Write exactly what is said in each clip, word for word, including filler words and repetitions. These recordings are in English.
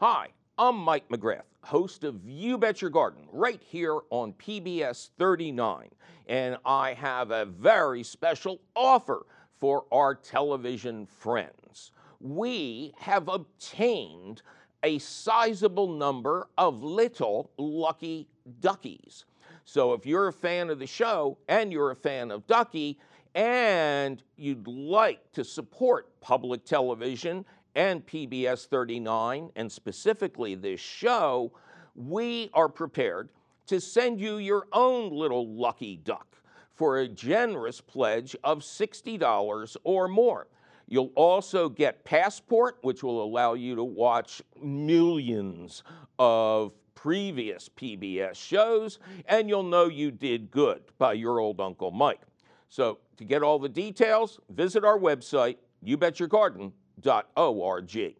Hi, I'm Mike McGrath, host of You Bet Your Garden, right here on P B S thirty-nine. And I have a very special offer for our television friends. We have obtained a sizable number of little lucky duckies. So if you're a fan of the show and you're a fan of Ducky and you'd like to support public television and P B S thirty-nine, and specifically this show, we are prepared to send you your own little lucky duck for a generous pledge of sixty dollars or more. You'll also get Passport, which will allow you to watch millions of previous P B S shows, and you'll know you did good by your old Uncle Mike. So to get all the details, visit our website, you bet your garden dot org.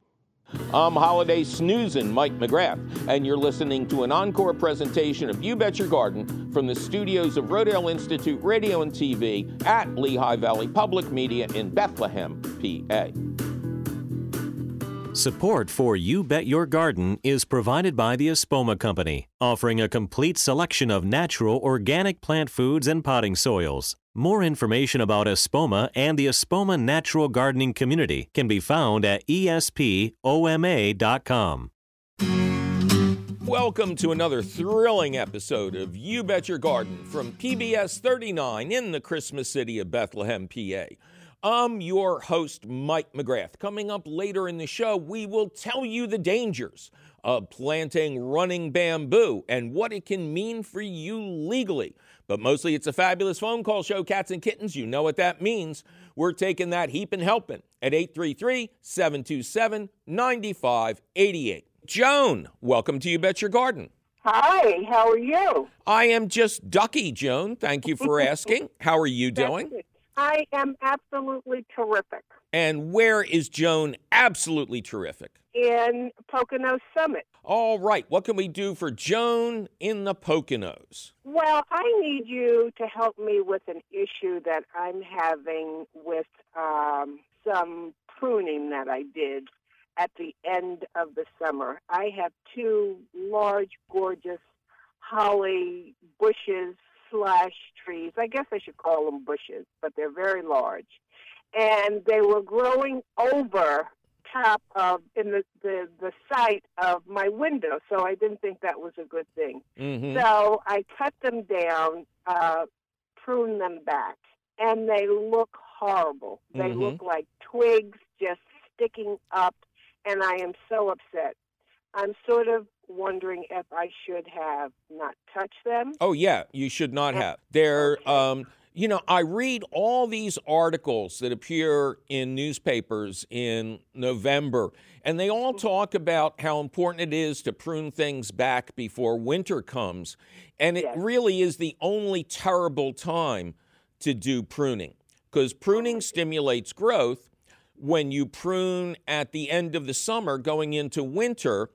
I'm holiday snoozin' Mike McGrath, and you're listening to an encore presentation of You Bet Your Garden from the studios of Rodale Institute Radio and T V at Lehigh Valley Public Media in Bethlehem, P A. Support for You Bet Your Garden is provided by the Espoma Company, offering a complete selection of natural organic plant foods and potting soils. More information about Espoma and the Espoma Natural Gardening Community can be found at E S P O M A dot com. Welcome to another thrilling episode of You Bet Your Garden from P B S thirty-nine in the Christmas city of Bethlehem, P A. I'm your host, Mike McGrath. Coming up later in the show, we will tell you the dangers of planting running bamboo and what it can mean for you legally. But mostly it's a fabulous phone call show, cats and kittens. You know what that means. We're taking that heap and helping at eight three three, seven two seven, nine five eight eight. Joan, welcome to You Bet Your Garden. Hi, how are you? I am just Ducky, Joan. Thank you for asking. How are you doing? I am absolutely terrific. And where is Joan absolutely terrific? In Pocono Summit. All right. What can we do for Joan in the Poconos? Well, I need you to help me with an issue that I'm having with um, some pruning that I did at the end of the summer. I have two large, gorgeous holly bushes slash trees. I guess I should call them bushes, but they're very large. And they were growing over top of, in the, the, the site of my window, so I didn't think that was a good thing. Mm-hmm. So I cut them down, uh, pruned them back, and they look horrible. They mm-hmm. look like twigs just sticking up, and I am so upset. I'm sort of wondering if I should have not touched them. Oh, yeah, you should not have. They're, um, you know, I read all these articles that appear in newspapers in November, and they all talk about how important it is to prune things back before winter comes. And it yes. really is the only terrible time to do pruning, because pruning stimulates growth. When you prune at the end of the summer going into winter,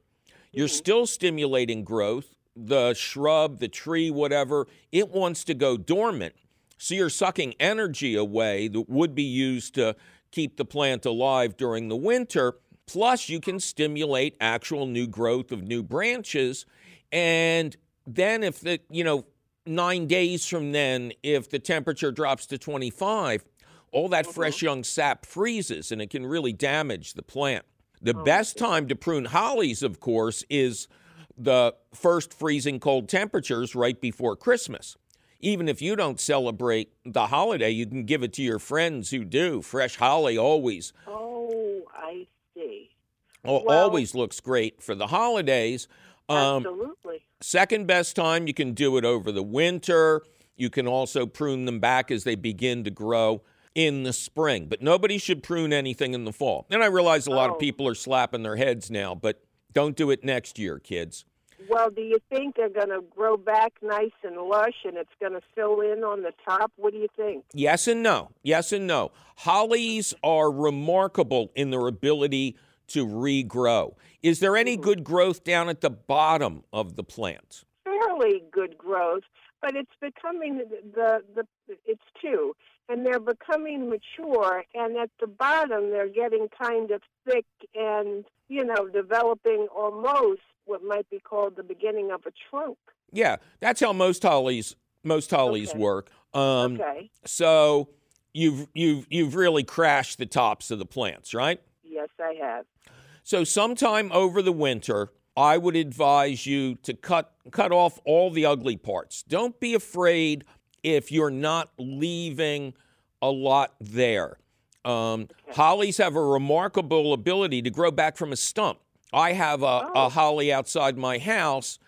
you're still stimulating growth. The shrub, the tree, whatever, it wants to go dormant. So you're sucking energy away that would be used to keep the plant alive during the winter. Plus, you can stimulate actual new growth of new branches. And then if the, you know, nine days from then, if the temperature drops to twenty-five, all that fresh young sap freezes, and it can really damage the plant. The best time to prune hollies, of course, is the first freezing cold temperatures right before Christmas. Even if you don't celebrate the holiday, you can give it to your friends who do. Fresh holly always. Oh, I see. Well, always looks great for the holidays. Um, absolutely. Second best time, you can do it over the winter. You can also prune them back as they begin to grow in the spring, but nobody should prune anything in the fall. And I realize a lot oh. of people are slapping their heads now, but don't do it next year, kids. Well, do you think they're going to grow back nice and lush and it's going to fill in on the top? What do you think? Yes and no. Yes and no. Hollies are remarkable in their ability to regrow. Is there any mm-hmm. good growth down at the bottom of the plant? Fairly good growth, but it's becoming the, the, the it's two. And they're becoming mature, and at the bottom they're getting kind of thick and, you know, developing almost what might be called the beginning of a trunk. Yeah, that's how most hollies most hollies okay. work. Um, okay. So you've you've you've really crashed the tops of the plants, right? Yes, I have. So sometime over the winter, I would advise you to cut cut off all the ugly parts. Don't be afraid if you're not leaving a lot there. Um, okay. Hollies have a remarkable ability to grow back from a stump. I have a, oh. a holly outside my house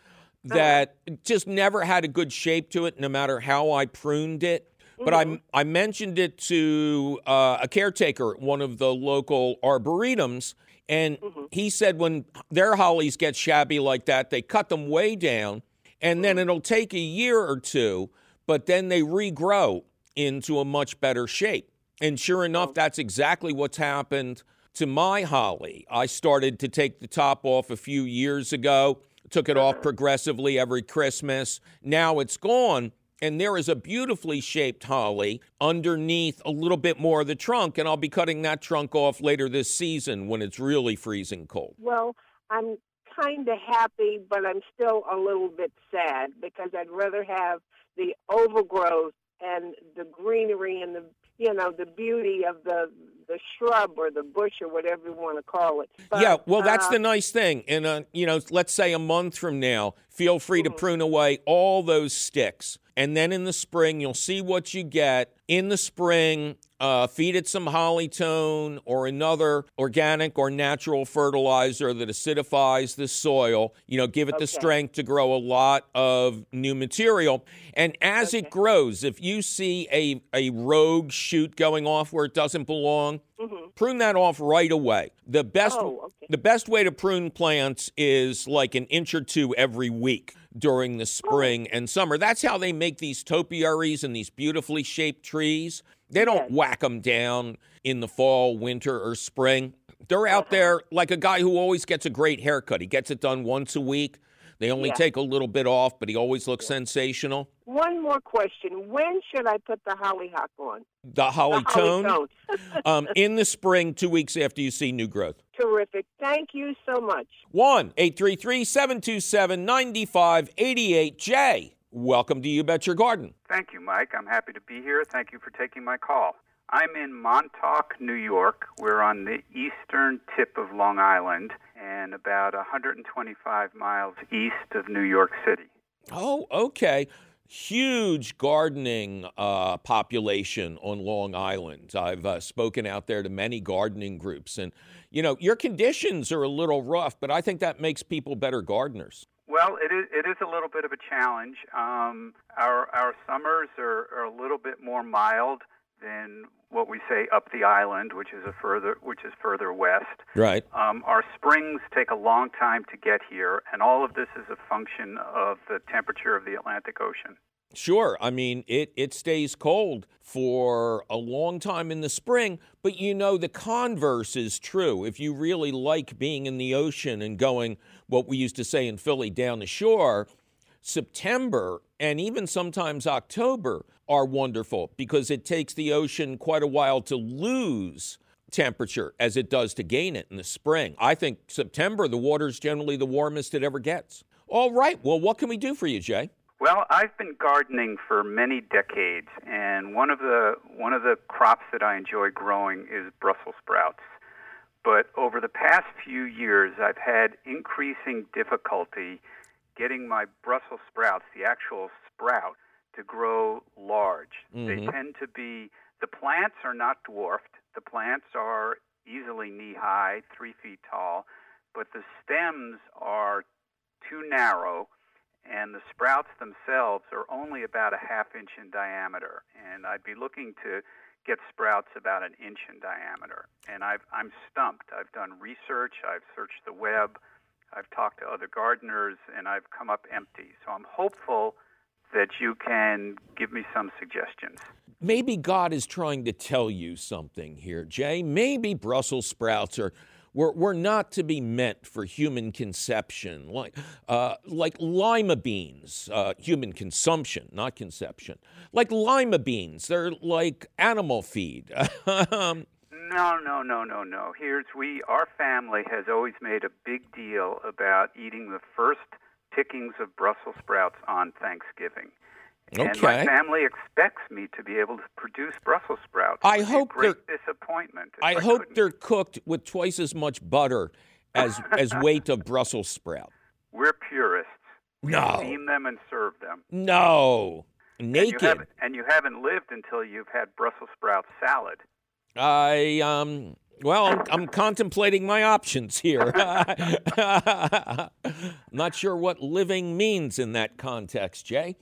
that uh-huh. just never had a good shape to it, no matter how I pruned it. Mm-hmm. But I I mentioned it to uh, a caretaker at one of the local arboretums, and mm-hmm. he said when their hollies get shabby like that, they cut them way down, and mm-hmm. then it'll take a year or two, but then they regrow into a much better shape. And sure enough, that's exactly what's happened to my holly. I started to take the top off a few years ago, took it off progressively every Christmas. Now it's gone, and there is a beautifully shaped holly underneath a little bit more of the trunk, and I'll be cutting that trunk off later this season when it's really freezing cold. Well, I'm kind of happy, but I'm still a little bit sad because I'd rather have the overgrowth and the greenery and the you know, the beauty of the the shrub or the bush or whatever you want to call it. But, yeah, well, that's uh, the nice thing. And, uh, you know, let's say a month from now, feel free mm-hmm. to prune away all those sticks. And then in the spring, you'll see what you get. In the spring, uh, feed it some Holly-tone or another organic or natural fertilizer that acidifies the soil. You know, give it okay. the strength to grow a lot of new material. And as okay. it grows, if you see a, a rogue shoot going off where it doesn't belong, mm-hmm. prune that off right away. The best oh, okay. the best way to prune plants is like an inch or two every week during the spring oh. and summer. That's how they make these topiaries and these beautifully shaped trees. They don't yes. whack them down in the fall, winter, or spring. They're out uh-huh. there like a guy who always gets a great haircut. He gets it done once a week. They only yeah. take a little bit off, but he always looks yeah. sensational. One more question. When should I put the hollyhock on? The holly-tone? um, in the spring, two weeks after you see new growth. Terrific. Thank you so much. one eight three three, seven two seven, nine five eight eight. Jay, welcome to You Bet Your Garden. Thank you, Mike. I'm happy to be here. Thank you for taking my call. I'm in Montauk, New York. We're on the eastern tip of Long Island and about one hundred twenty-five miles east of New York City. Oh, okay. Huge gardening uh, population on Long Island. I've uh, spoken out there to many gardening groups. And, you know, your conditions are a little rough, but I think that makes people better gardeners. Well, it is, it is a little bit of a challenge. Um, our, our summers are, are a little bit more mild than what we say up the island, which is a further, which is further west. Right. Um, our springs take a long time to get here, and all of this is a function of the temperature of the Atlantic Ocean. Sure. I mean, it, it stays cold for a long time in the spring, but you know, the converse is true. If you really like being in the ocean and going, what we used to say in Philly, down the shore, September and even sometimes October are wonderful because it takes the ocean quite a while to lose temperature as it does to gain it in the spring. I think September, the water's generally the warmest it ever gets. All right. Well, what can we do for you, Jay? Well, I've been gardening for many decades, and one of the one of the crops that I enjoy growing is Brussels sprouts. But over the past few years, I've had increasing difficulty getting my Brussels sprouts, the actual sprout, to grow large. Mm-hmm. They tend to be, the plants are not dwarfed. The plants are easily knee-high, three feet tall, but the stems are too narrow, and the sprouts themselves are only about a half inch in diameter. And I'd be looking to get sprouts about an inch in diameter. And I've, I'm stumped. I've done research. I've searched the web. I've talked to other gardeners, and I've come up empty. So I'm hopeful that you can give me some suggestions. Maybe God is trying to tell you something here, Jay. Maybe Brussels sprouts are were, were not to be meant for human conception, like uh, like lima beans, uh, human consumption, not conception. Like lima beans, they're like animal feed. No, no, no, no, no. Here's we. Our family has always made a big deal about eating the first pickings of Brussels sprouts on Thanksgiving. Okay. And my family expects me to be able to produce Brussels sprouts. I hope a great they're, disappointment. I, I hope couldn't. They're cooked with twice as much butter as as weight of Brussels sprout. We're purists. No. We steam them and serve them. No. Naked. And you, and you haven't lived until you've had Brussels sprout salad. I, um, well, I'm, I'm contemplating my options here. I'm not sure what living means in that context, Jay.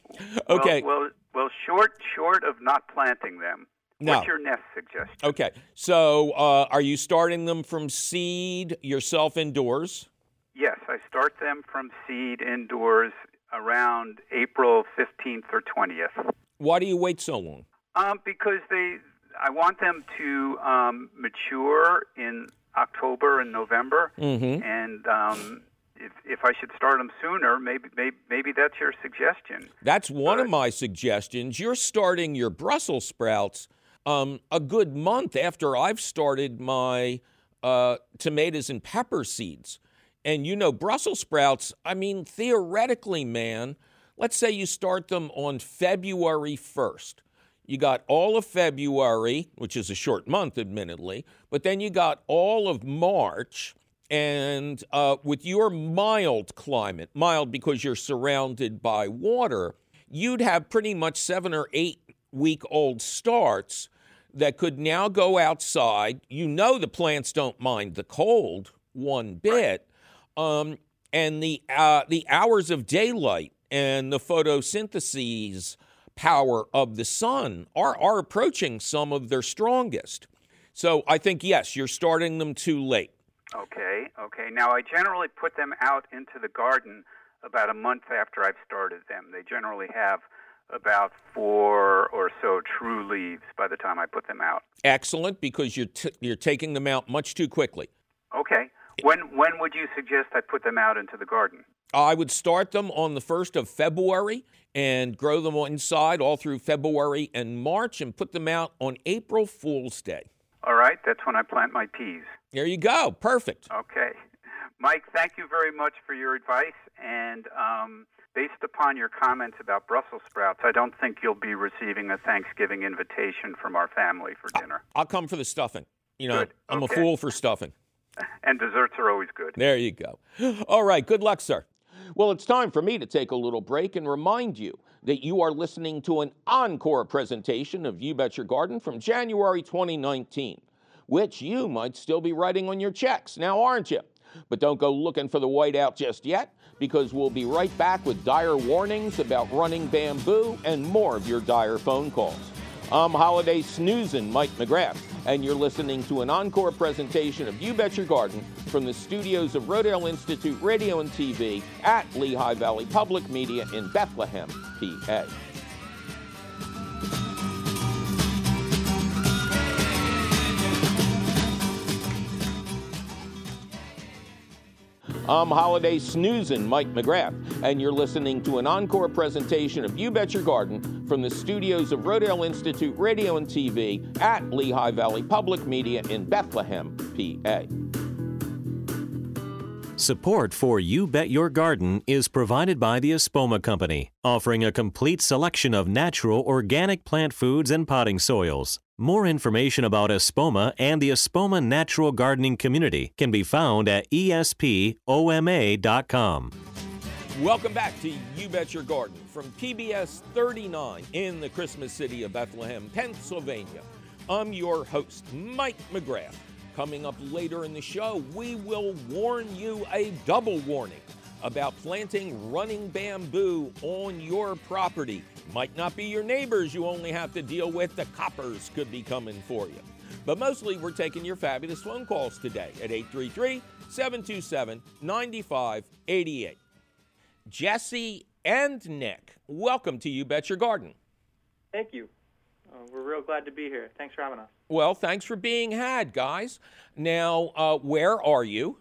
Okay. Well, well, well short, short of not planting them. No. What's your next suggestion? Okay. So uh, are you starting them from seed yourself indoors? Yes, I start them from seed indoors around April fifteenth or twentieth. Why do you wait so long? Um, because they... I want them to um, mature in October and November, mm-hmm. and um, if, if I should start them sooner, maybe maybe, maybe that's your suggestion. That's one but, of my suggestions. You're starting your Brussels sprouts um, a good month after I've started my uh, tomatoes and pepper seeds. And you know, Brussels sprouts, I mean, theoretically, man, let's say you start them on February first. You got all of February, which is a short month, admittedly, but then you got all of March, and uh, with your mild climate, mild because you're surrounded by water, you'd have pretty much seven or eight-week-old starts that could now go outside. You know the plants don't mind the cold one bit, um, and the uh, the hours of daylight and the photosyntheses power of the sun are, are approaching some of their strongest. So I think, yes, you're starting them too late. Okay, okay. Now, I generally put them out into the garden about a month after I've started them. They generally have about four or so true leaves by the time I put them out. Excellent, because you're, t- you're taking them out much too quickly. Okay. When, when would you suggest I put them out into the garden? I would start them on the first of February and grow them inside all through February and March and put them out on April Fool's Day. All right. That's when I plant my peas. There you go. Perfect. Okay. Mike, thank you very much for your advice. And um, based upon your comments about Brussels sprouts, I don't think you'll be receiving a Thanksgiving invitation from our family for dinner. I'll come for the stuffing. You know, Good. I'm okay. a fool for stuffing. And desserts are always good. There you go. All right. Good luck, sir. Well, it's time for me to take a little break and remind you that you are listening to an encore presentation of You Bet Your Garden from January twenty nineteen, which you might still be writing on your checks now, aren't you? But don't go looking for the whiteout just yet, because we'll be right back with dire warnings about running bamboo and more of your dire phone calls. I'm holiday snoozin' Mike McGrath, and you're listening to an encore presentation of You Bet Your Garden from the studios of Rodale Institute Radio and T V at Lehigh Valley Public Media in Bethlehem, P A. I'm holiday snoozin' Mike McGrath, and you're listening to an encore presentation of You Bet Your Garden from the studios of Rodale Institute Radio and T V at Lehigh Valley Public Media in Bethlehem, P A. Support for You Bet Your Garden is provided by the Espoma Company, offering a complete selection of natural organic plant foods and potting soils. More information about Espoma and the Espoma Natural Gardening Community can be found at E S P O M A dot com. Welcome back to You Bet Your Garden from P B S thirty-nine in the Christmas city of Bethlehem, Pennsylvania. I'm your host, Mike McGrath. Coming up later in the show, we will warn you a double warning about planting running bamboo on your property. Might not be your neighbors you only have to deal with. The coppers could be coming for you. But mostly we're taking your fabulous phone calls today at eight three three, seven two seven, nine five eight eight. Jesse and Nick, welcome to You Bet Your Garden. Thank you. Uh, we're real glad to be here. Thanks for having us. Well, thanks for being had, guys. Now, uh, where are you?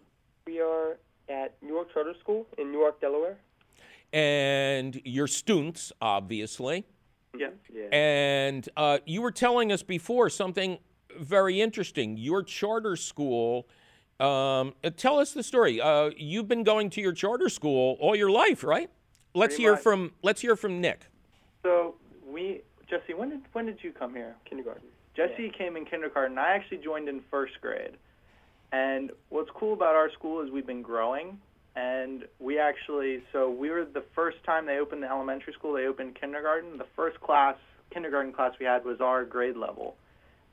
We are at Newark Charter School in Newark, Delaware. And your students, obviously. Yeah. yeah. And uh, you were telling us before something very interesting. Your charter school, um, tell us the story. Uh, you've been going to your charter school all your life, right? Let's Pretty hear much. from let's hear from Nick. So we, Jesse, when did when did you come here? Kindergarten. Jesse yeah. came in kindergarten. I actually joined in first grade. And what's cool about our school is we've been growing. And we actually, so we were the first time they opened the elementary school, they opened kindergarten. The first class, kindergarten class we had was our grade level.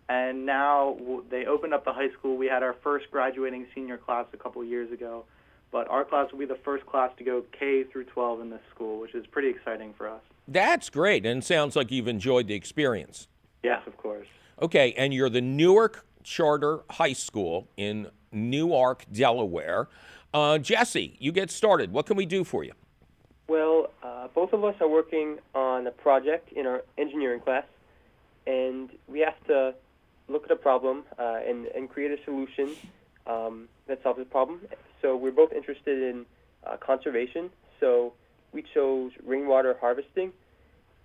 And now they opened up the high school. We had our first graduating senior class a couple years ago. But our class will be the first class to go K through twelve in this school, which is pretty exciting for us. That's great. And it sounds like you've enjoyed the experience. Yes, of course. Okay, and you're the Newark Charter High School in Newark, Delaware. Uh, Jesse, you get started. What can we do for you? Well, uh, both of us are working on a project in our engineering class, and we have to look at a problem uh, and, and create a solution um, that solves the problem. So we're both interested in uh, conservation, so we chose rainwater harvesting,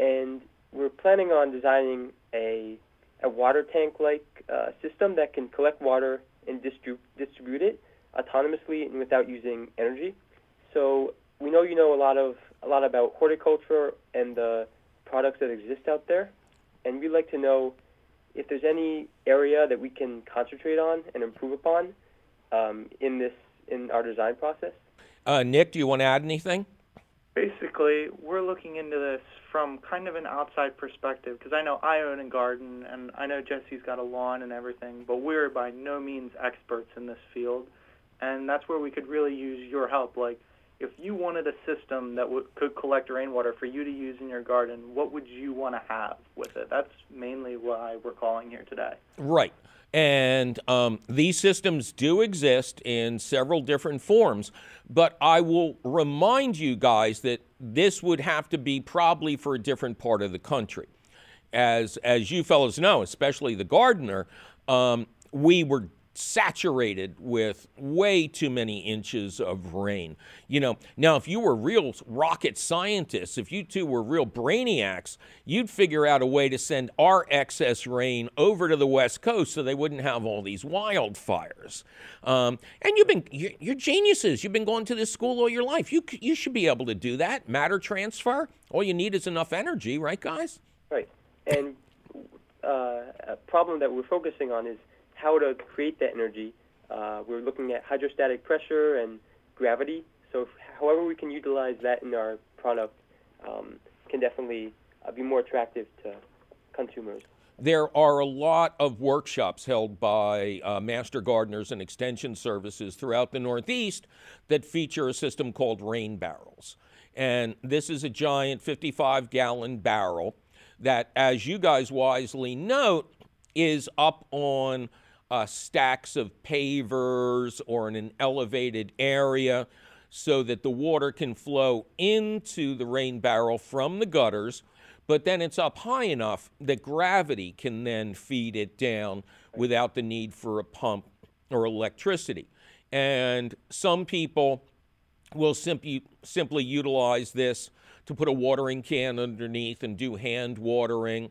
and we're planning on designing a a water tank-like uh, system that can collect water and distrib distribute it autonomously and without using energy. So we know you know a lot of a lot about horticulture and the products that exist out there, and we'd like to know if there's any area that we can concentrate on and improve upon um, in this in our design process. Uh, Nick, do you want to add anything? Basically, we're looking into this from kind of an outside perspective, because I know I own a garden, and I know Jesse's got a lawn and everything, but we're by no means experts in this field, and that's where we could really use your help. Like, if you wanted a system that w could collect rainwater for you to use in your garden, what would you want to have with it? That's mainly why we're calling here today. Right. And um, these systems do exist in several different forms, but I will remind you guys that this would have to be probably for a different part of the country. As, as you fellows know, especially the gardener, um, we were saturated with way too many inches of rain. You know, now if you were real rocket scientists, if you two were real brainiacs, you'd figure out a way to send our excess rain over to the West Coast so they wouldn't have all these wildfires. Um, and you've been, you're, you're geniuses. You've been going to this school all your life. You, you should be able to do that. Matter transfer. All you need is enough energy, right, guys? Right. And uh, a problem that we're focusing on is how to create that energy. Uh, we're looking at hydrostatic pressure and gravity. So if, however we can utilize that in our product um, can definitely uh, be more attractive to consumers. There are a lot of workshops held by uh, master gardeners and extension services throughout the Northeast that feature a system called rain barrels. And this is a giant fifty-five gallon barrel that, as you guys wisely note, is up on Uh, stacks of pavers or in an elevated area so that the water can flow into the rain barrel from the gutters, but then it's up high enough that gravity can then feed it down without the need for a pump or electricity. And some people will simply, simply utilize this to put a watering can underneath and do hand watering.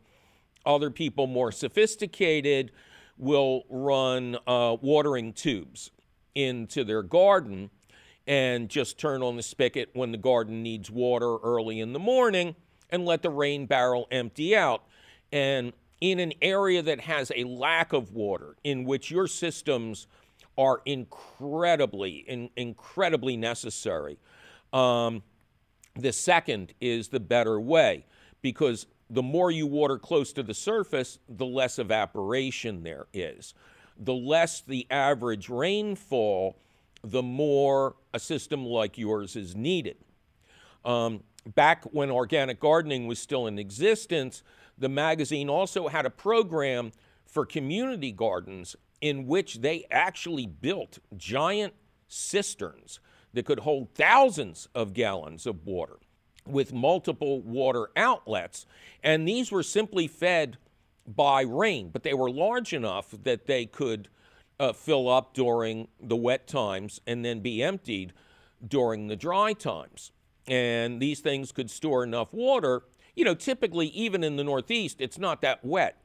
Other people, more sophisticated, will run uh, watering tubes into their garden and just turn on the spigot when the garden needs water early in the morning and let the rain barrel empty out. And in an area that has a lack of water, in which your systems are incredibly, in, incredibly necessary, um, the second is the better way, because the more you water close to the surface, the less evaporation there is. The less the average rainfall, the more a system like yours is needed. Um, back when organic gardening was still in existence, the magazine also had a program for community gardens in which they actually built giant cisterns that could hold thousands of gallons of water, with multiple water outlets, and these were simply fed by rain, but they were large enough that they could uh, fill up during the wet times and then be emptied during the dry times. And these things could store enough water. You know, typically, even in the Northeast, it's not that wet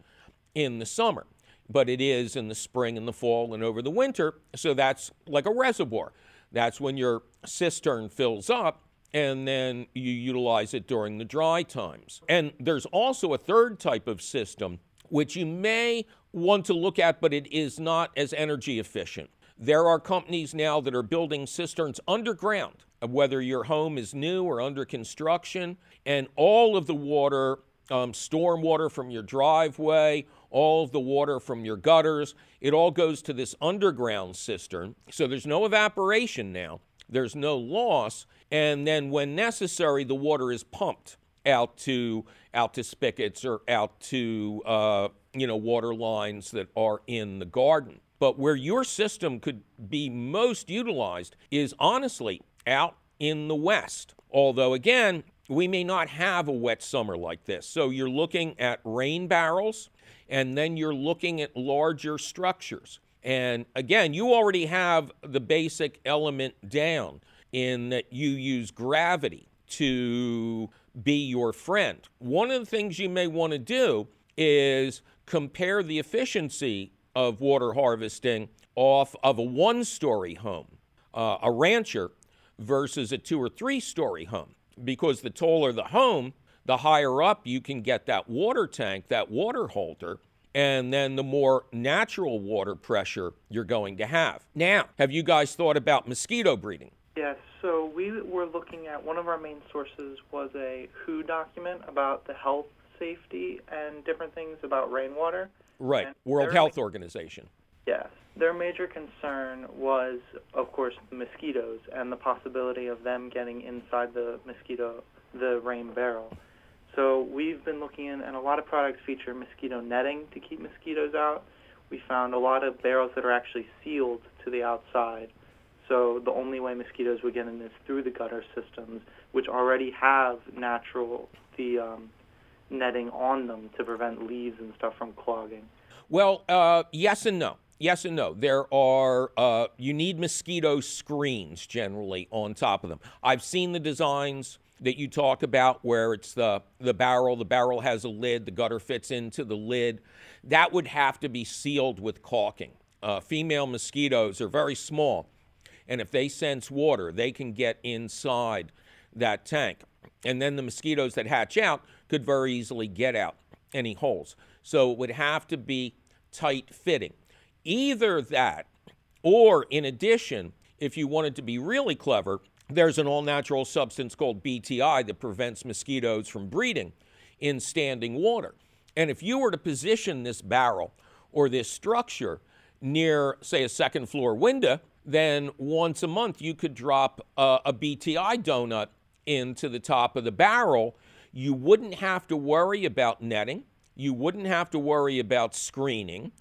in the summer, but it is in the spring and the fall and over the winter. So that's like a reservoir. That's when your cistern fills up, and then you utilize it during the dry times. And there's also a third type of system, which you may want to look at, but it is not as energy efficient. There are companies now that are building cisterns underground, whether your home is new or under construction, and all of the water, um, storm water from your driveway, all of the water from your gutters, it all goes to this underground cistern. So there's no evaporation now. There's no loss. And then when necessary, the water is pumped out to out to spigots or out to, uh, you know, water lines that are in the garden. But where your system could be most utilized is honestly out in the west. Although, again, we may not have a wet summer like this. So you're looking at rain barrels, and then you're looking at larger structures. And again, you already have the basic element down in that you use gravity to be your friend. One of the things you may want to do is compare the efficiency of water harvesting off of a one-story home, uh, a rancher, versus a two- or three-story home, because the taller the home, the higher up you can get that water tank, that water holder, and then the more natural water pressure you're going to have. Now, have you guys thought about mosquito breeding? Yes, so we were looking at, one of our main sources was a W H O document about the health, safety, and different things about rainwater. Right, and World Health Organization. Yes, their major concern was, of course, mosquitoes and the possibility of them getting inside the mosquito, the rain barrel. So we've been looking in, and a lot of products feature mosquito netting to keep mosquitoes out. We found a lot of barrels that are actually sealed to the outside. So the only way mosquitoes would get in is through the gutter systems, which already have natural the um, netting on them to prevent leaves and stuff from clogging. Well, uh, yes and no. Yes and no. There are, uh, you need mosquito screens generally on top of them. I've seen the designs that you talk about where it's the, the barrel, the barrel has a lid, the gutter fits into the lid. That would have to be sealed with caulking. Uh, female mosquitoes are very small, and if they sense water, they can get inside that tank. And then the mosquitoes that hatch out could very easily get out any holes. So it would have to be tight-fitting. Either that, or in addition, if you wanted to be really clever, there's an all-natural substance called B T I that prevents mosquitoes from breeding in standing water. And if you were to position this barrel or this structure near, say, a second-floor window, then once a month you could drop uh, a B T I donut into the top of the barrel. You wouldn't have to worry about netting. You wouldn't have to worry about screening.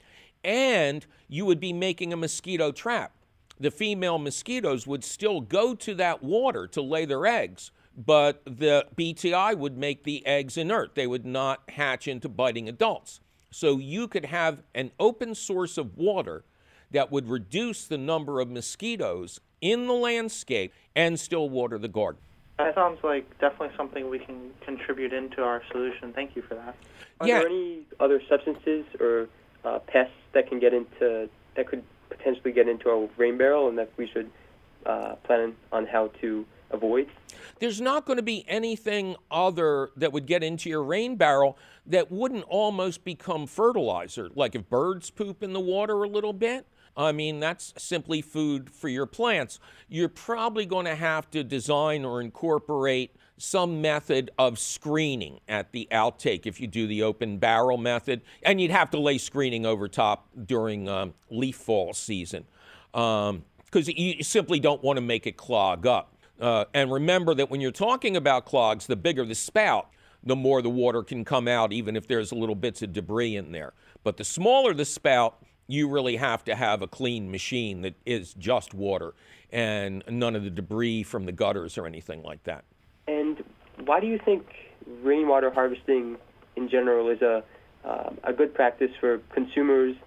And you would be making a mosquito trap. The female mosquitoes would still go to that water to lay their eggs, but the B T I would make the eggs inert. They would not hatch into biting adults. So you could have an open source of water that would reduce the number of mosquitoes in the landscape and still water the garden. That sounds like definitely something we can contribute into our solution. Thank you for that. Are yeah. there any other substances or uh, pests that can get into, that could potentially get into our rain barrel and that we should uh, plan on how to avoid? There's not going to be anything other that would get into your rain barrel that wouldn't almost become fertilizer, like if birds poop in the water a little bit. I mean, that's simply food for your plants. You're probably going to have to design or incorporate some method of screening at the outtake if you do the open barrel method. And you'd have to lay screening over top during um, leaf fall season because um, you simply don't want to make it clog up. Uh, and remember that when you're talking about clogs, the bigger the spout, the more the water can come out, even if there's little bits of debris in there. But the smaller the spout, you really have to have a clean machine that is just water and none of the debris from the gutters or anything like that. And why do you think rainwater harvesting in general is a, uh, a good practice for consumers?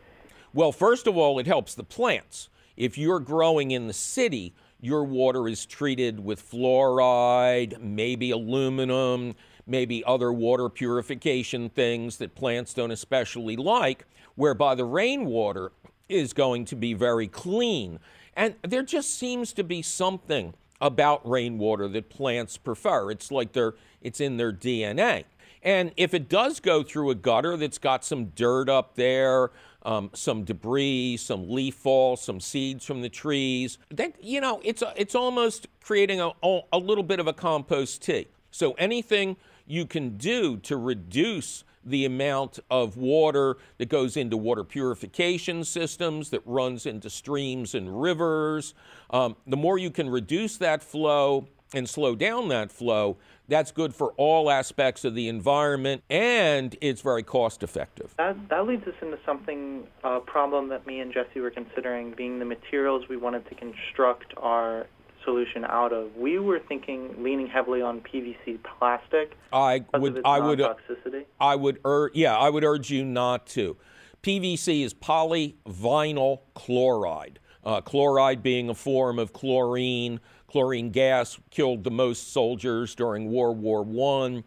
Well, first of all, it helps the plants. If you're growing in the city, your water is treated with fluoride, maybe aluminum, maybe other water purification things that plants don't especially like, whereby the rainwater is going to be very clean. And there just seems to be something about rainwater that plants prefer. It's like they're, it's in their D N A. And if it does go through a gutter that's got some dirt up there, um, some debris, some leaf fall, some seeds from the trees, that, you know, it's, a, it's almost creating a, a little bit of a compost tea. So anything you can do to reduce the amount of water that goes into water purification systems, that runs into streams and rivers, um, the more you can reduce that flow and slow down that flow, that's good for all aspects of the environment, and it's very cost effective. That, that leads us into something, a problem that me and Jesse were considering being the materials we wanted to construct our solution out of. We were thinking, leaning heavily on P V C plastic. I would, I would, toxicity. I would urge, yeah, I would urge you not to. P V C is polyvinyl chloride. Uh, chloride being a form of chlorine. Chlorine gas killed the most soldiers during World War One.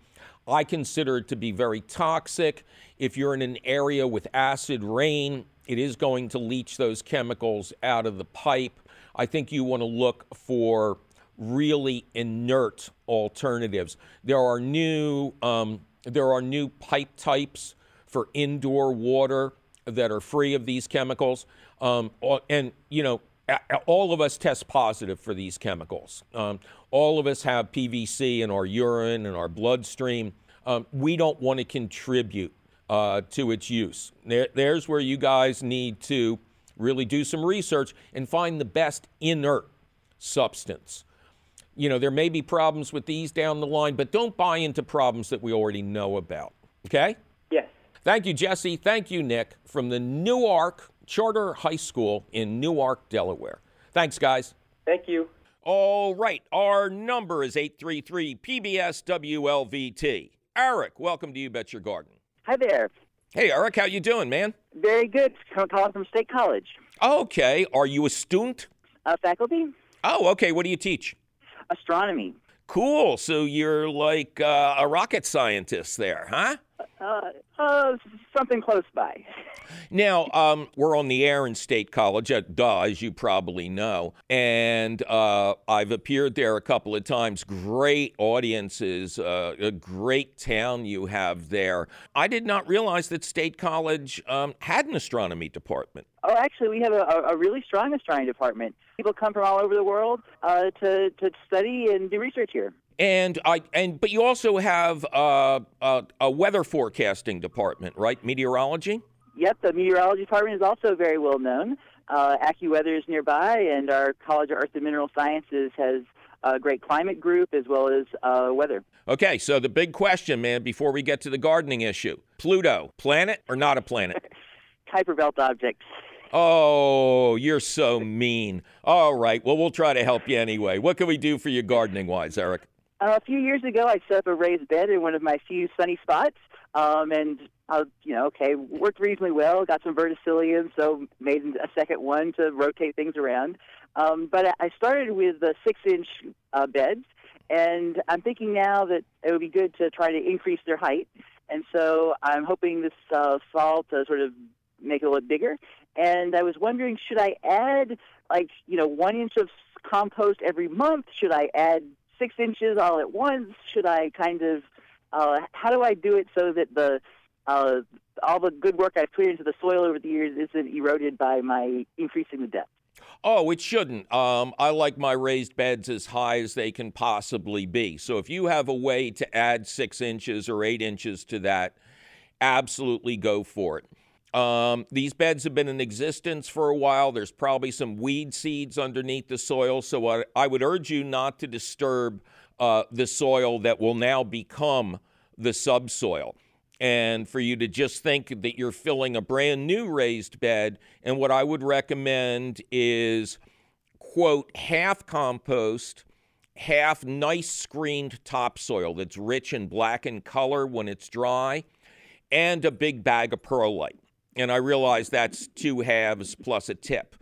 I consider it to be very toxic. If you're in an area with acid rain, it is going to leach those chemicals out of the pipe. I think you want to look for really inert alternatives. There are new, um, there are new pipe types for indoor water that are free of these chemicals. Um, and, you know, all of us test positive for these chemicals. Um, all of us have P V C in our urine and our bloodstream. Um, we don't want to contribute uh, to its use. There, there's where you guys need to really do some research and find the best inert substance. You know, there may be problems with these down the line, but don't buy into problems that we already know about. Okay? Yes. Thank you, Jesse. Thank you, Nick, from the Newark Charter High School in Newark, Delaware. Thanks, guys. Thank you. All right. Our number is eight three three P B S W L V T. Eric, welcome to You Bet Your Garden. Hi there. Hey, Eric, how you doing, man? Very good. I'm calling from State College. Okay. Are you a student? A faculty. Oh, okay. What do you teach? Astronomy. Cool. So you're like uh, a rocket scientist there, huh? Uh, uh, something close by. Now, um, we're on the air in State College, uh, duh, as you probably know, and uh, I've appeared there a couple of times. Great audiences, uh, a great town you have there. I did not realize that State College um, had an astronomy department. Oh, actually, we have a, a really strong astronomy department. People come from all over the world uh, to, to study and do research here. And I and but you also have uh, a, a weather forecasting department, right? Meteorology? Yep, the meteorology department is also very well known. Uh, AccuWeather is nearby, and our College of Earth and Mineral Sciences has a great climate group as well as uh, weather. Okay, so the big question, man, before we get to the gardening issue, Pluto, planet or not a planet? Kuiper Belt object. Oh, you're so mean. All right, well, we'll try to help you anyway. What can we do for you gardening-wise, Eric? Uh, a few years ago, I set up a raised bed in one of my few sunny spots, um, and, uh, you know, okay, worked reasonably well, got some verticillium, so made a second one to rotate things around. Um, but I started with the six-inch uh, beds, and I'm thinking now that it would be good to try to increase their height, and so I'm hoping this uh, fall to sort of make it a little bigger. And I was wondering, should I add, like, you know, one inch of compost every month? Should I add six inches all at once? Should I kind of, uh, how do I do it so that the uh, all the good work I put into the soil over the years isn't eroded by my increasing the depth? Oh, it shouldn't. Um, I like my raised beds as high as they can possibly be. So if you have a way to add six inches or eight inches to that, absolutely go for it. Um, these beds have been in existence for a while. There's probably some weed seeds underneath the soil, so I, I would urge you not to disturb uh, the soil that will now become the subsoil, and for you to just think that you're filling a brand new raised bed. And what I would recommend is, quote, half compost, half nice screened topsoil that's rich and black in color when it's dry, and a big bag of perlite. And I realize that's two halves plus a tip.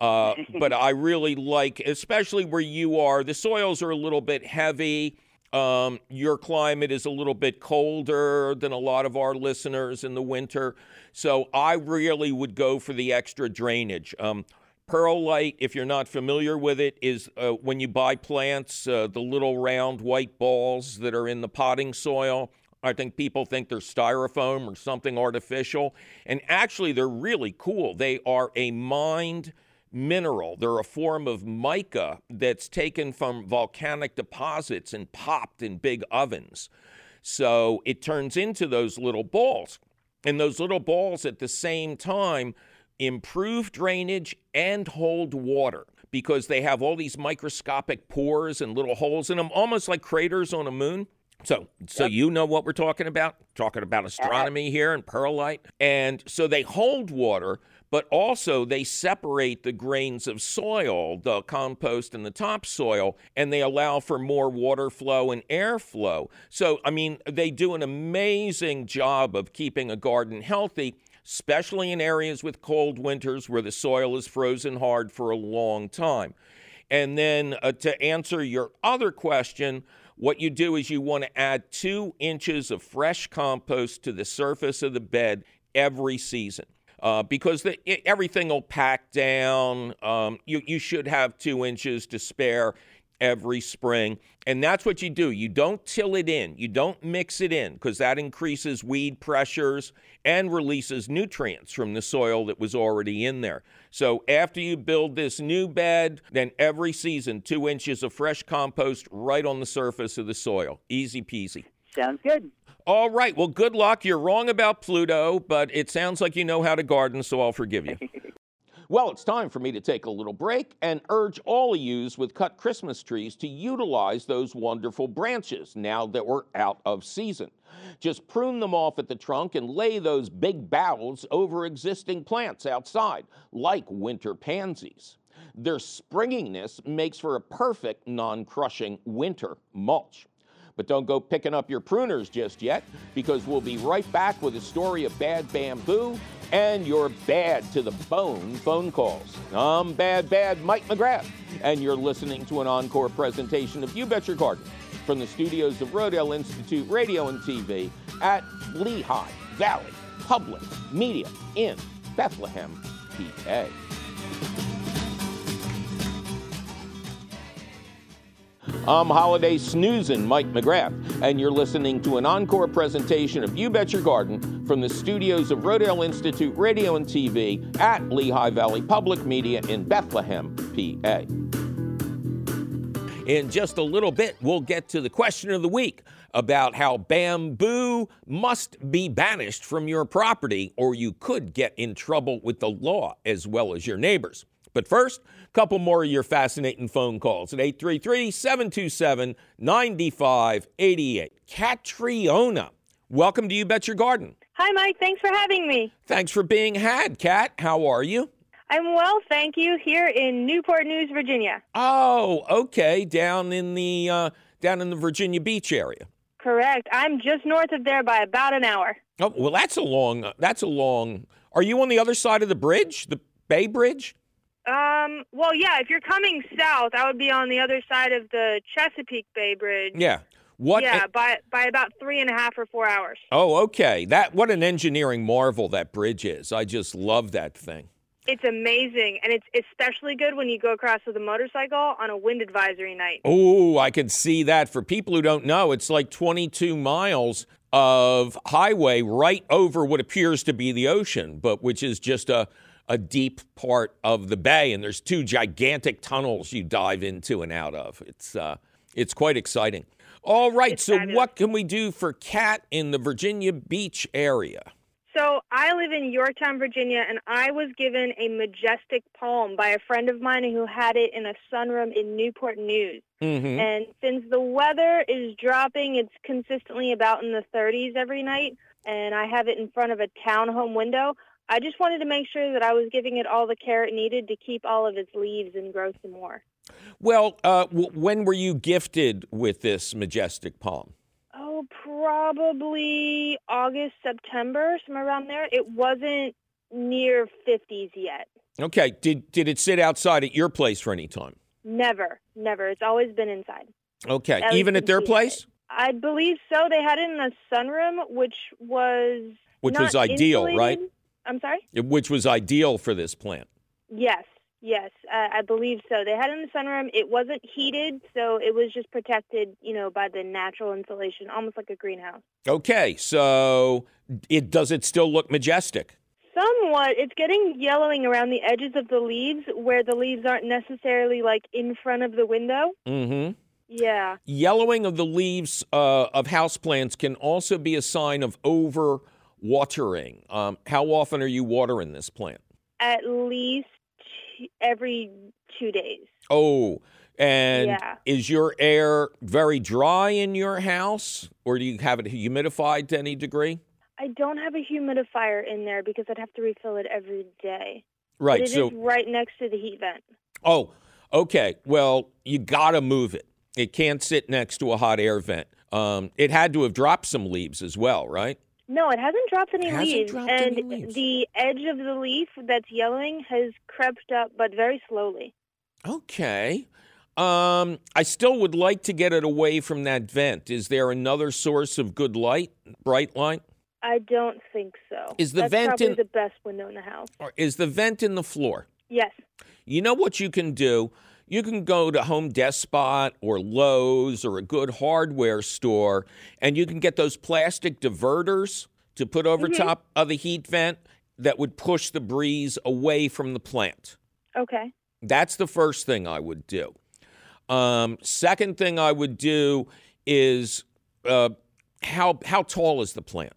Uh, but I really like, especially where you are, the soils are a little bit heavy. Um, your climate is a little bit colder than a lot of our listeners in the winter. So I really would go for the extra drainage. Um, perlite, if you're not familiar with it, is uh, when you buy plants, uh, the little round white balls that are in the potting soil. I think people think they're styrofoam or something artificial. And actually, they're really cool. They are a mined mineral. They're a form of mica that's taken from volcanic deposits and popped in big ovens. So it turns into those little balls. And those little balls at the same time improve drainage and hold water because they have all these microscopic pores and little holes in them, almost like craters on a moon. So so you know what we're talking about, talking about astronomy here and perlite. And so they hold water, but also they separate the grains of soil, the compost and the topsoil, and they allow for more water flow and air flow. So, I mean, they do an amazing job of keeping a garden healthy, especially in areas with cold winters where the soil is frozen hard for a long time. And then uh, to answer your other question, what you do is you want to add two inches of fresh compost to the surface of the bed every season uh, because the, it, everything will pack down. Um, you, you should have two inches to spare every spring. And that's what you do. You don't till it in. You don't mix it in because that increases weed pressures and releases nutrients from the soil that was already in there. So after you build this new bed, then every season, two inches of fresh compost right on the surface of the soil. Easy peasy. Sounds good. All right. Well, good luck. You're wrong about Pluto, but it sounds like you know how to garden, so I'll forgive you. Well, it's time for me to take a little break and urge all of yous with cut Christmas trees to utilize those wonderful branches now that we're out of season. Just prune them off at the trunk and lay those big boughs over existing plants outside, like winter pansies. Their springiness makes for a perfect non-crushing winter mulch. But don't go picking up your pruners just yet, because we'll be right back with a story of bad bamboo and your bad to the bone phone calls. I'm bad, bad Mike McGrath, and you're listening to an encore presentation of You Bet Your Garden from the studios of Rodale Institute Radio and T V at Lehigh Valley Public Media in Bethlehem, P A. I'm holiday snoozin' Mike McGrath, and you're listening to an encore presentation of You Bet Your Garden from the studios of Rodale Institute Radio and T V at Lehigh Valley Public Media in Bethlehem, P A. In just a little bit, we'll get to the question of the week about how bamboo must be banished from your property or you could get in trouble with the law as well as your neighbors. But first, a couple more of your fascinating phone calls at eight three three, seven two seven, nine five eight eight. Catriona, welcome to You Bet Your Garden. Hi, Mike. Thanks for having me. Thanks for being had, Cat. How are you? I'm well, thank you, here in Newport News, Virginia. Oh, okay, down in the uh, down in the Virginia Beach area. Correct. I'm just north of there by about an hour. Oh, well, that's a long, uh, that's a long, are you on the other side of the bridge, the Bay Bridge? Um, well, yeah, if you're coming south, I would be on the other side of the Chesapeake Bay Bridge. Yeah. What? Yeah, a- by, by about three and a half or four hours. Oh, okay. That, what an engineering marvel that bridge is. I just love that thing. It's amazing, and it's especially good when you go across with a motorcycle on a wind advisory night. Oh, I could see that. For people who don't know, it's like twenty-two miles of highway right over what appears to be the ocean, but which is just a... a deep part of the bay, and there's two gigantic tunnels you dive into and out of. It's uh, it's quite exciting. All right, it's so fabulous. What can we do for Cat in the Virginia Beach area? So I live in Yorktown, Virginia, and I was given a majestic palm by a friend of mine who had it in a sunroom in Newport News. Mm-hmm. And since the weather is dropping, it's consistently about in the thirties every night, and I have it in front of a townhome window. I just wanted to make sure that I was giving it all the care it needed to keep all of its leaves and grow some more. Well, uh, w- when were you gifted with this majestic palm? Oh, probably August, September, somewhere around there. It wasn't near fifties yet. Okay. Did did it sit outside at your place for any time? Never, never. It's always been inside. Okay, even at their place? I believe so. They had it in the sunroom, which was Which was ideal, insulated. Right? I'm sorry? Which was ideal for this plant. Yes, yes, uh, I believe so. They had it in the sunroom. It wasn't heated, so it was just protected, you know, by the natural insulation, almost like a greenhouse. Okay, so it does it still look majestic? Somewhat. It's getting yellowing around the edges of the leaves where the leaves aren't necessarily, like, in front of the window. Mm-hmm. Yeah. Yellowing of the leaves uh, of houseplants can also be a sign of over-watering. Um, how often are you watering this plant? At least t- every two days. Oh, and yeah. Is your air very dry in your house, or do you have it humidified to any degree? I don't have a humidifier in there because I'd have to refill it every day. Right. But it so, is right next to the heat vent. Oh, okay. Well, you got to move it. It can't sit next to a hot air vent. Um, it had to have dropped some leaves as well, right? No, it hasn't dropped any hasn't leaves. Dropped and any leaves. The edge of the leaf that's yellowing has crept up, but very slowly. Okay. Um, I still would like to get it away from that vent. Is there another source of good light, bright light? I don't think so. Is the that's vent probably in, the best window in the house. Is the vent in the floor? Yes. You know what you can do? You can go to Home Depot or Lowe's or a good hardware store, and you can get those plastic diverters to put over mm-hmm. top of the heat vent that would push the breeze away from the plant. Okay. That's the first thing I would do. Um, second thing I would do is uh, how how tall is the plant?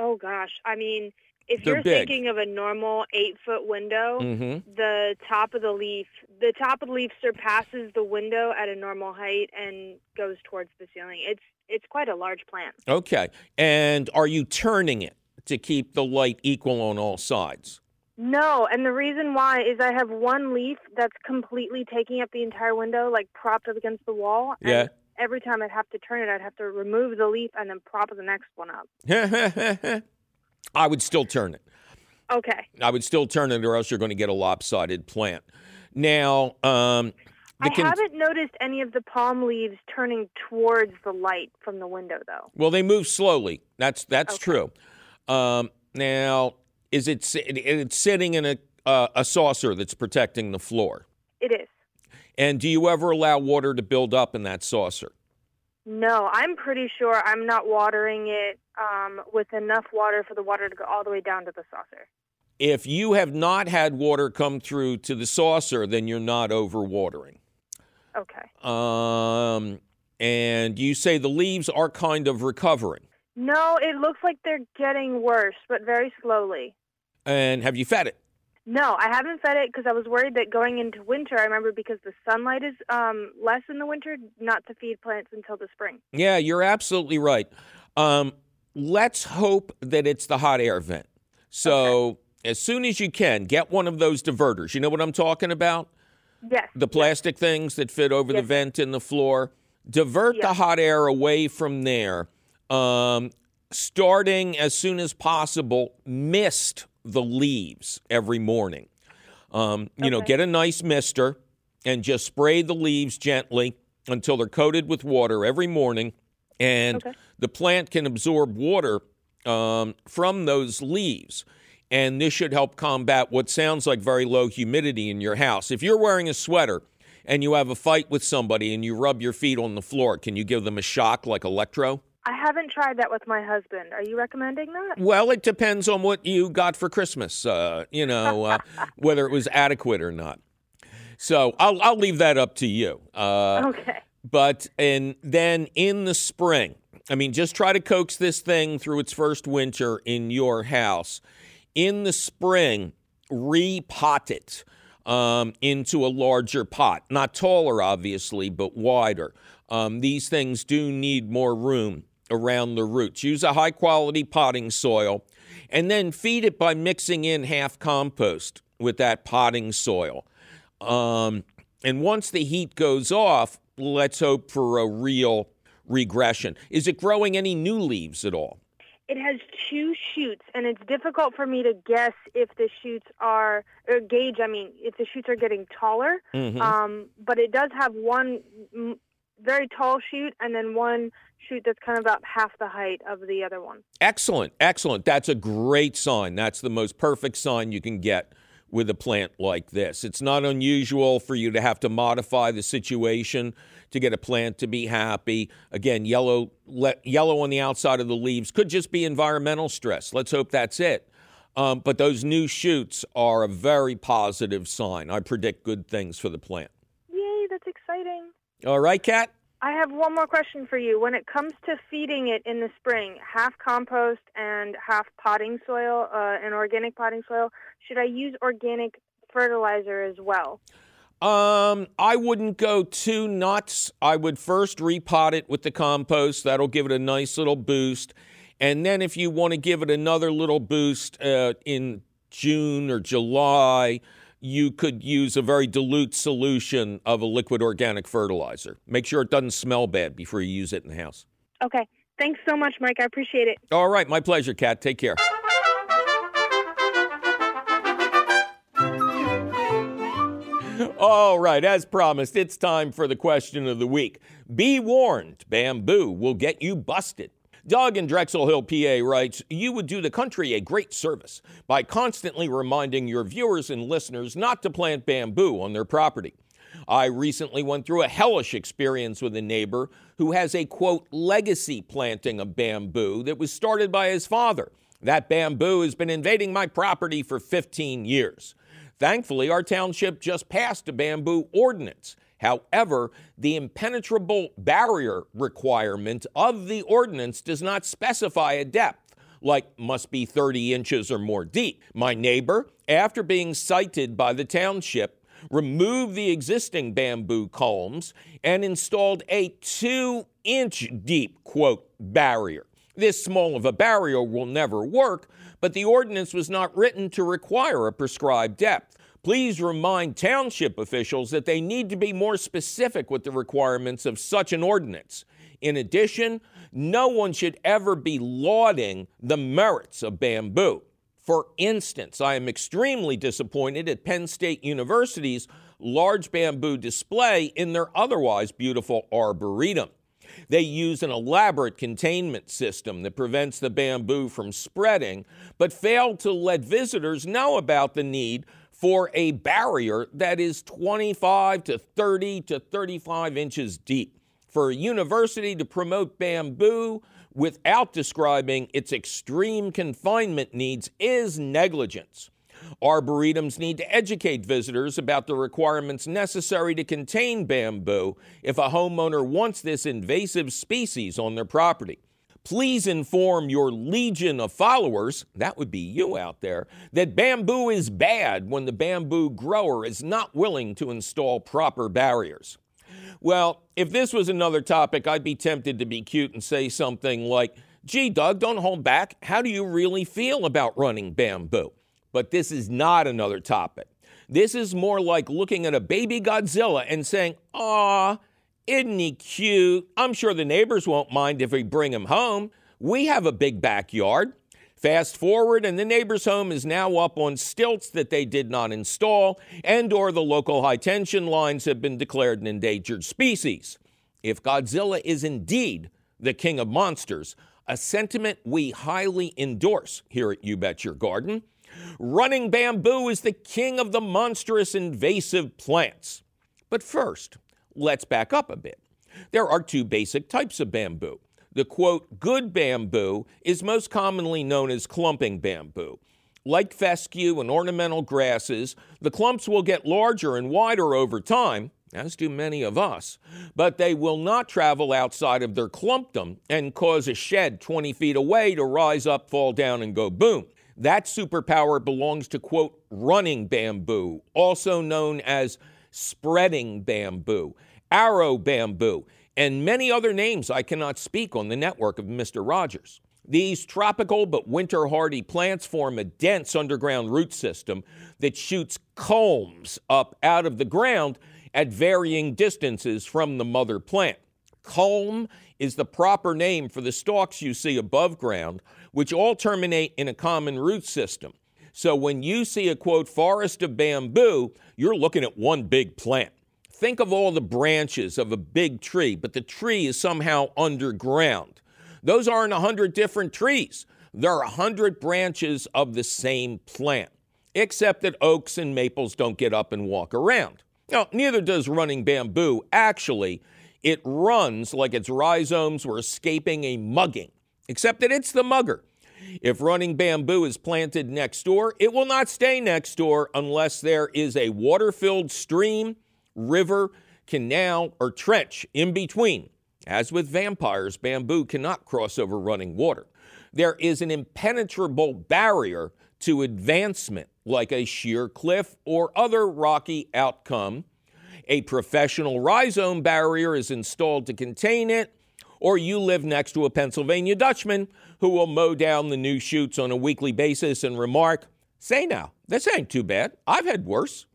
Oh, gosh. I mean, if They're you're big. thinking of a normal eight-foot window, mm-hmm. the top of the leaf, the top of the leaf surpasses the window at a normal height and goes towards the ceiling. It's it's quite a large plant. Okay. And are you turning it to keep the light equal on all sides? No, and the reason why is I have one leaf that's completely taking up the entire window, like propped up against the wall. And yeah. Every time I'd have to turn it, I'd have to remove the leaf and then prop the next one up. I would still turn it. Okay. I would still turn it, or else you're going to get a lopsided plant. Now, um, I con- haven't noticed any of the palm leaves turning towards the light from the window, though. Well, they move slowly. That's that's okay. true. Um, now, is it it's sitting in a uh, a saucer that's protecting the floor? It is. And do you ever allow water to build up in that saucer? No, I'm pretty sure I'm not watering it um, with enough water for the water to go all the way down to the saucer. If you have not had water come through to the saucer, then you're not overwatering. Okay. Um, and you say the leaves are kind of recovering. No, it looks like they're getting worse, but very slowly. And have you fed it? No, I haven't fed it because I was worried that going into winter, I remember because the sunlight is um, less in the winter, not to feed plants until the spring. Yeah, you're absolutely right. Um, let's hope that it's the hot air vent. So okay. As soon as you can, get one of those diverters. You know what I'm talking about? Yes. The plastic yes. things that fit over yes. the vent in the floor. Divert yes. the hot air away from there. Um, starting as soon as possible, mist the leaves every morning. Um, you okay. know, get a nice mister and just spray the leaves gently until they're coated with water every morning. And okay. the plant can absorb water um, from those leaves. And this should help combat what sounds like very low humidity in your house. If you're wearing a sweater and you have a fight with somebody and you rub your feet on the floor, can you give them a shock like electro? I haven't tried that with my husband. Are you recommending that? Well, it depends on what you got for Christmas, uh, you know, uh, whether it was adequate or not. So I'll, I'll leave that up to you. Uh, okay. But and then in the spring, I mean, just try to coax this thing through its first winter in your house. In the spring, repot it um, into a larger pot. Not taller, obviously, but wider. Um, these things do need more room around the roots. Use a high-quality potting soil, and then feed it by mixing in half compost with that potting soil. Um, and once the heat goes off, let's hope for a real regression. Is it growing any new leaves at all? It has two shoots, and it's difficult for me to guess if the shoots are, or gauge, I mean, if the shoots are getting taller. Mm-hmm. Um, but it does have one very tall shoot and then one shoot that's kind of about half the height of the other one. Excellent, excellent. That's a great sign. That's the most perfect sign you can get with a plant like this. It's not unusual for you to have to modify the situation to get a plant to be happy. Again, yellow le- yellow on the outside of the leaves could just be environmental stress. Let's hope that's it. Um, but those new shoots are a very positive sign. I predict good things for the plant. Yay, that's exciting. All right, Kat? I have one more question for you. When it comes to feeding it in the spring, half compost and half potting soil, uh, and organic potting soil, should I use organic fertilizer as well? Um, I wouldn't go too nuts. I would first repot it with the compost. That'll give it a nice little boost. And then if you want to give it another little boost uh, in June or July, you could use a very dilute solution of a liquid organic fertilizer. Make sure it doesn't smell bad before you use it in the house. Okay. Thanks so much, Mike. I appreciate it. All right. My pleasure, Kat. Take care. All right. As promised, it's time for the question of the week. Be warned, bamboo will get you busted. Doug in Drexel Hill, P A writes, you would do the country a great service by constantly reminding your viewers and listeners not to plant bamboo on their property. I recently went through a hellish experience with a neighbor who has a, quote, legacy planting of bamboo that was started by his father. That bamboo has been invading my property for fifteen years. Thankfully, our township just passed a bamboo ordinance. However, the impenetrable barrier requirement of the ordinance does not specify a depth, like must be thirty inches or more deep. My neighbor, after being cited by the township, removed the existing bamboo columns and installed a two-inch deep, quote, barrier. This small of a barrier will never work, but the ordinance was not written to require a prescribed depth. Please remind township officials that they need to be more specific with the requirements of such an ordinance. In addition, no one should ever be lauding the merits of bamboo. For instance, I am extremely disappointed at Penn State University's large bamboo display in their otherwise beautiful arboretum. They use an elaborate containment system that prevents the bamboo from spreading, but failed to let visitors know about the need for a barrier that is twenty-five to thirty to thirty-five inches deep. For a university to promote bamboo without describing its extreme confinement needs is negligence. Arboretums need to educate visitors about the requirements necessary to contain bamboo if a homeowner wants this invasive species on their property. Please inform your legion of followers, that would be you out there, that bamboo is bad when the bamboo grower is not willing to install proper barriers. Well, if this was another topic, I'd be tempted to be cute and say something like, gee, Doug, don't hold back. How do you really feel about running bamboo? But this is not another topic. This is more like looking at a baby Godzilla and saying, aw, isn't he cute? I'm sure the neighbors won't mind if we bring him home. We have a big backyard. Fast forward, and the neighbor's home is now up on stilts that they did not install, and or the local high-tension lines have been declared an endangered species. If Godzilla is indeed the king of monsters, a sentiment we highly endorse here at You Bet Your Garden, running bamboo is the king of the monstrous invasive plants. But first, let's back up a bit. There are two basic types of bamboo. The, quote, good bamboo is most commonly known as clumping bamboo. Like fescue and ornamental grasses, the clumps will get larger and wider over time, as do many of us, but they will not travel outside of their clumpdom and cause a shed twenty feet away to rise up, fall down, and go boom. That superpower belongs to, quote, running bamboo, also known as spreading bamboo, arrow bamboo, and many other names I cannot speak on the network of Mister Rogers. These tropical but winter-hardy plants form a dense underground root system that shoots culms up out of the ground at varying distances from the mother plant. Culm is the proper name for the stalks you see above ground, which all terminate in a common root system. So when you see a, quote, forest of bamboo, you're looking at one big plant. Think of all the branches of a big tree, but the tree is somehow underground. Those aren't one hundred different trees. There are one hundred branches of the same plant, except that oaks and maples don't get up and walk around. Now, neither does running bamboo. Actually, it runs like its rhizomes were escaping a mugging, except that it's the mugger. If running bamboo is planted next door, it will not stay next door unless there is a water-filled stream, river, canal, or trench in between. As with vampires, bamboo cannot cross over running water. There is an impenetrable barrier to advancement, like a sheer cliff or other rocky outcome. A professional rhizome barrier is installed to contain it, or you live next to a Pennsylvania Dutchman who will mow down the new shoots on a weekly basis and remark, "Say now, this ain't too bad. I've had worse."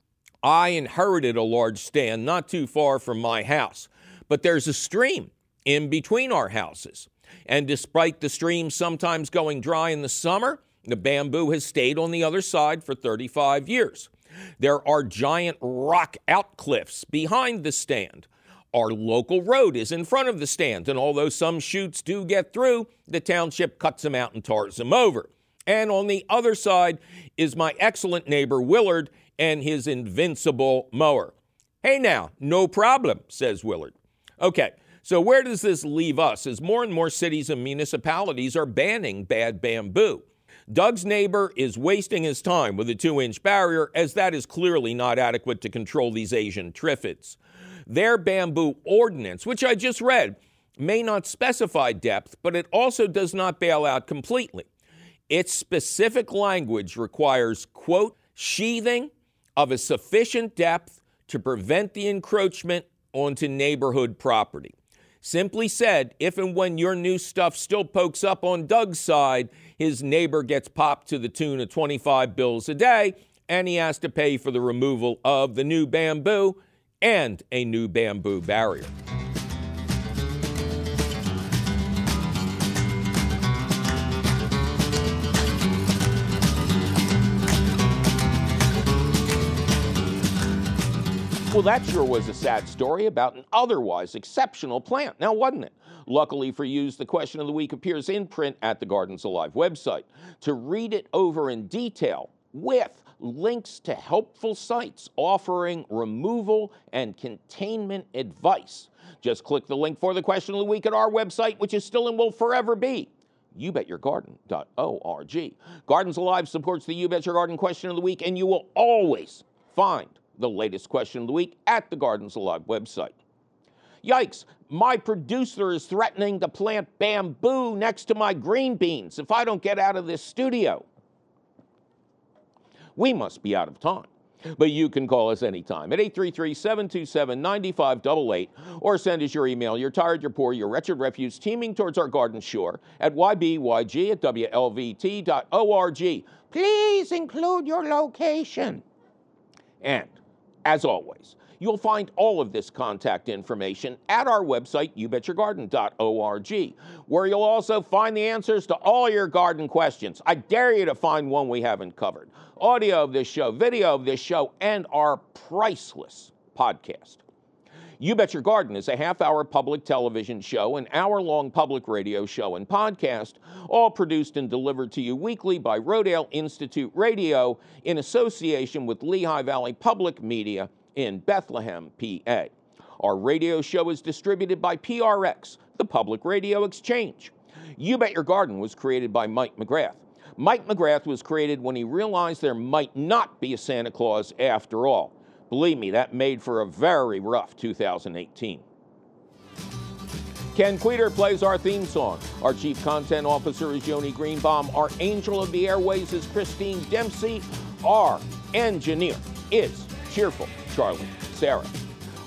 I inherited a large stand not too far from my house, but there's a stream in between our houses. And despite the stream sometimes going dry in the summer, the bamboo has stayed on the other side for thirty-five years. There are giant rock outcliffs behind the stand. Our local road is in front of the stand, and although some shoots do get through, the township cuts them out and tars them over. And on the other side is my excellent neighbor Willard and his invincible mower. "Hey now, no problem," says Willard. Okay, so where does this leave us as more and more cities and municipalities are banning bad bamboo? Doug's neighbor is wasting his time with a two-inch barrier, as that is clearly not adequate to control these Asian triffids. Their bamboo ordinance, which I just read, may not specify depth, but it also does not bail out completely. Its specific language requires, quote, sheathing of a sufficient depth to prevent the encroachment onto neighborhood property. Simply said, if and when your new stuff still pokes up on Doug's side, his neighbor gets popped to the tune of twenty-five bills a day, and he has to pay for the removal of the new bamboo and a new bamboo barrier. Well, that sure was a sad story about an otherwise exceptional plant, now wasn't it? Luckily for you, the question of the week appears in print at the Gardens Alive website. To read it over in detail with links to helpful sites offering removal and containment advice, just click the link for the question of the week at our website, which is still and will forever be you bet your garden dot org. Gardens Alive supports the You Bet Your Garden question of the week, and you will always find the latest question of the week at the Gardens Alive website. Yikes, my producer is threatening to plant bamboo next to my green beans if I don't get out of this studio. We must be out of time. But you can call us anytime at eight three three, seven two seven, nine five eight eight or send us your email, you're tired, you're poor, your wretched refuse teeming towards our garden shore at y b y g at w l v t dot org. Please include your location. And as always, you'll find all of this contact information at our website, you bet your garden dot org, where you'll also find the answers to all your garden questions. I dare you to find one we haven't covered. Audio of this show, video of this show, and our priceless podcast. You Bet Your Garden is a half-hour public television show, an hour-long public radio show and podcast, all produced and delivered to you weekly by Rodale Institute Radio in association with Lehigh Valley Public Media in Bethlehem, P A. Our radio show is distributed by P R X, the Public Radio Exchange. You Bet Your Garden was created by Mike McGrath. Mike McGrath was created when he realized there might not be a Santa Claus after all. Believe me, that made for a very rough two thousand eighteen. Ken Queter plays our theme song. Our chief content officer is Joni Greenbaum. Our angel of the airways is Christine Dempsey. Our engineer is cheerful Charlie Sarah.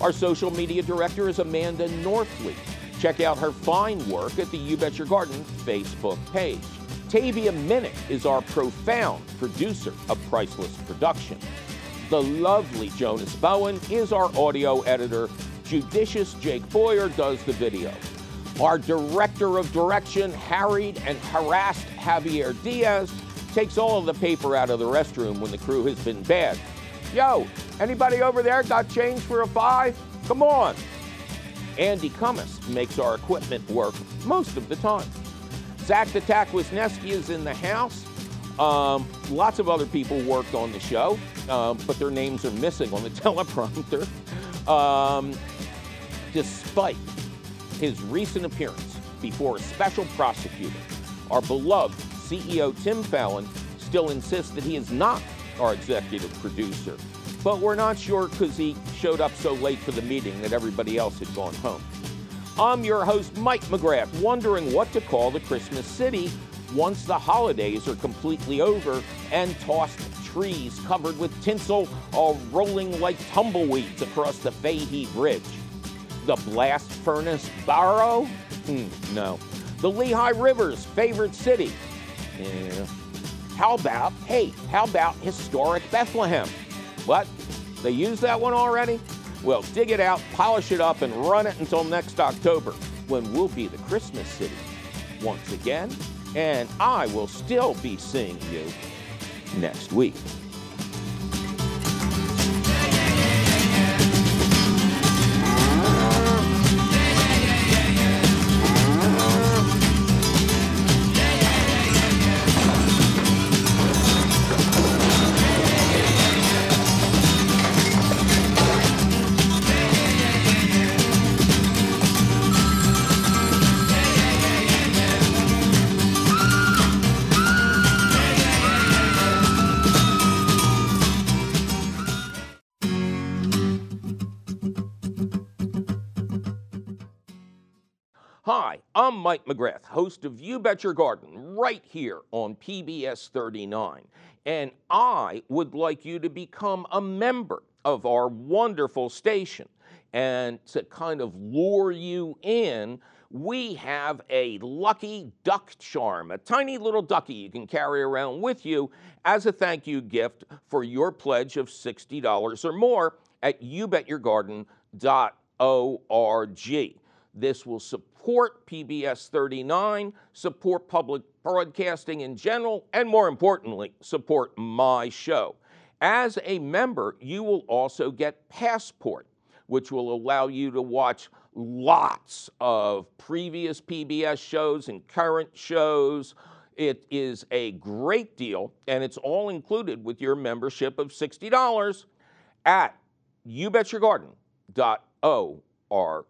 Our social media director is Amanda Northfleet. Check out her fine work at the You Bet Your Garden Facebook page. Tavia Minnick is our profound producer of Priceless Production. The lovely Jonas Bowen is our audio editor. Judicious Jake Boyer does the video. Our director of direction, harried and harassed Javier Diaz, takes all of the paper out of the restroom when the crew has been bad. yo, anybody over there got change for a five? Come on. Andy Cummis makes our equipment work most of the time. Zach the Tack Wisniewski is in the house. Um, lots of other people worked on the show, um, but their names are missing on the teleprompter. Um, despite his recent appearance before a special prosecutor, our beloved C E O Tim Fallon still insists that he is not our executive producer, but we're not sure because he showed up so late for the meeting that everybody else had gone home. I'm your host, Mike McGrath, wondering what to call the Christmas city once the holidays are completely over and tossed trees covered with tinsel are rolling like tumbleweeds across the Fahey Bridge. The Blast Furnace Barrow? Mm, no. The Lehigh River's favorite city? Yeah. How about, hey, how about historic Bethlehem? What? They used that one already? Well, dig it out, polish it up, and run it until next October, when we'll be the Christmas city once again, and I will still be seeing you next week. I'm Mike McGrath, host of You Bet Your Garden, right here on P B S thirty-nine. And I would like you to become a member of our wonderful station. And to kind of lure you in, we have a lucky duck charm, a tiny little ducky you can carry around with you as a thank you gift for your pledge of sixty dollars or more at you bet your garden dot org. This will support P B S thirty-nine, support public broadcasting in general, and more importantly, support my show. As a member, you will also get Passport, which will allow you to watch lots of previous P B S shows and current shows. It is a great deal, and it's all included with your membership of sixty dollars at you bet your garden dot org.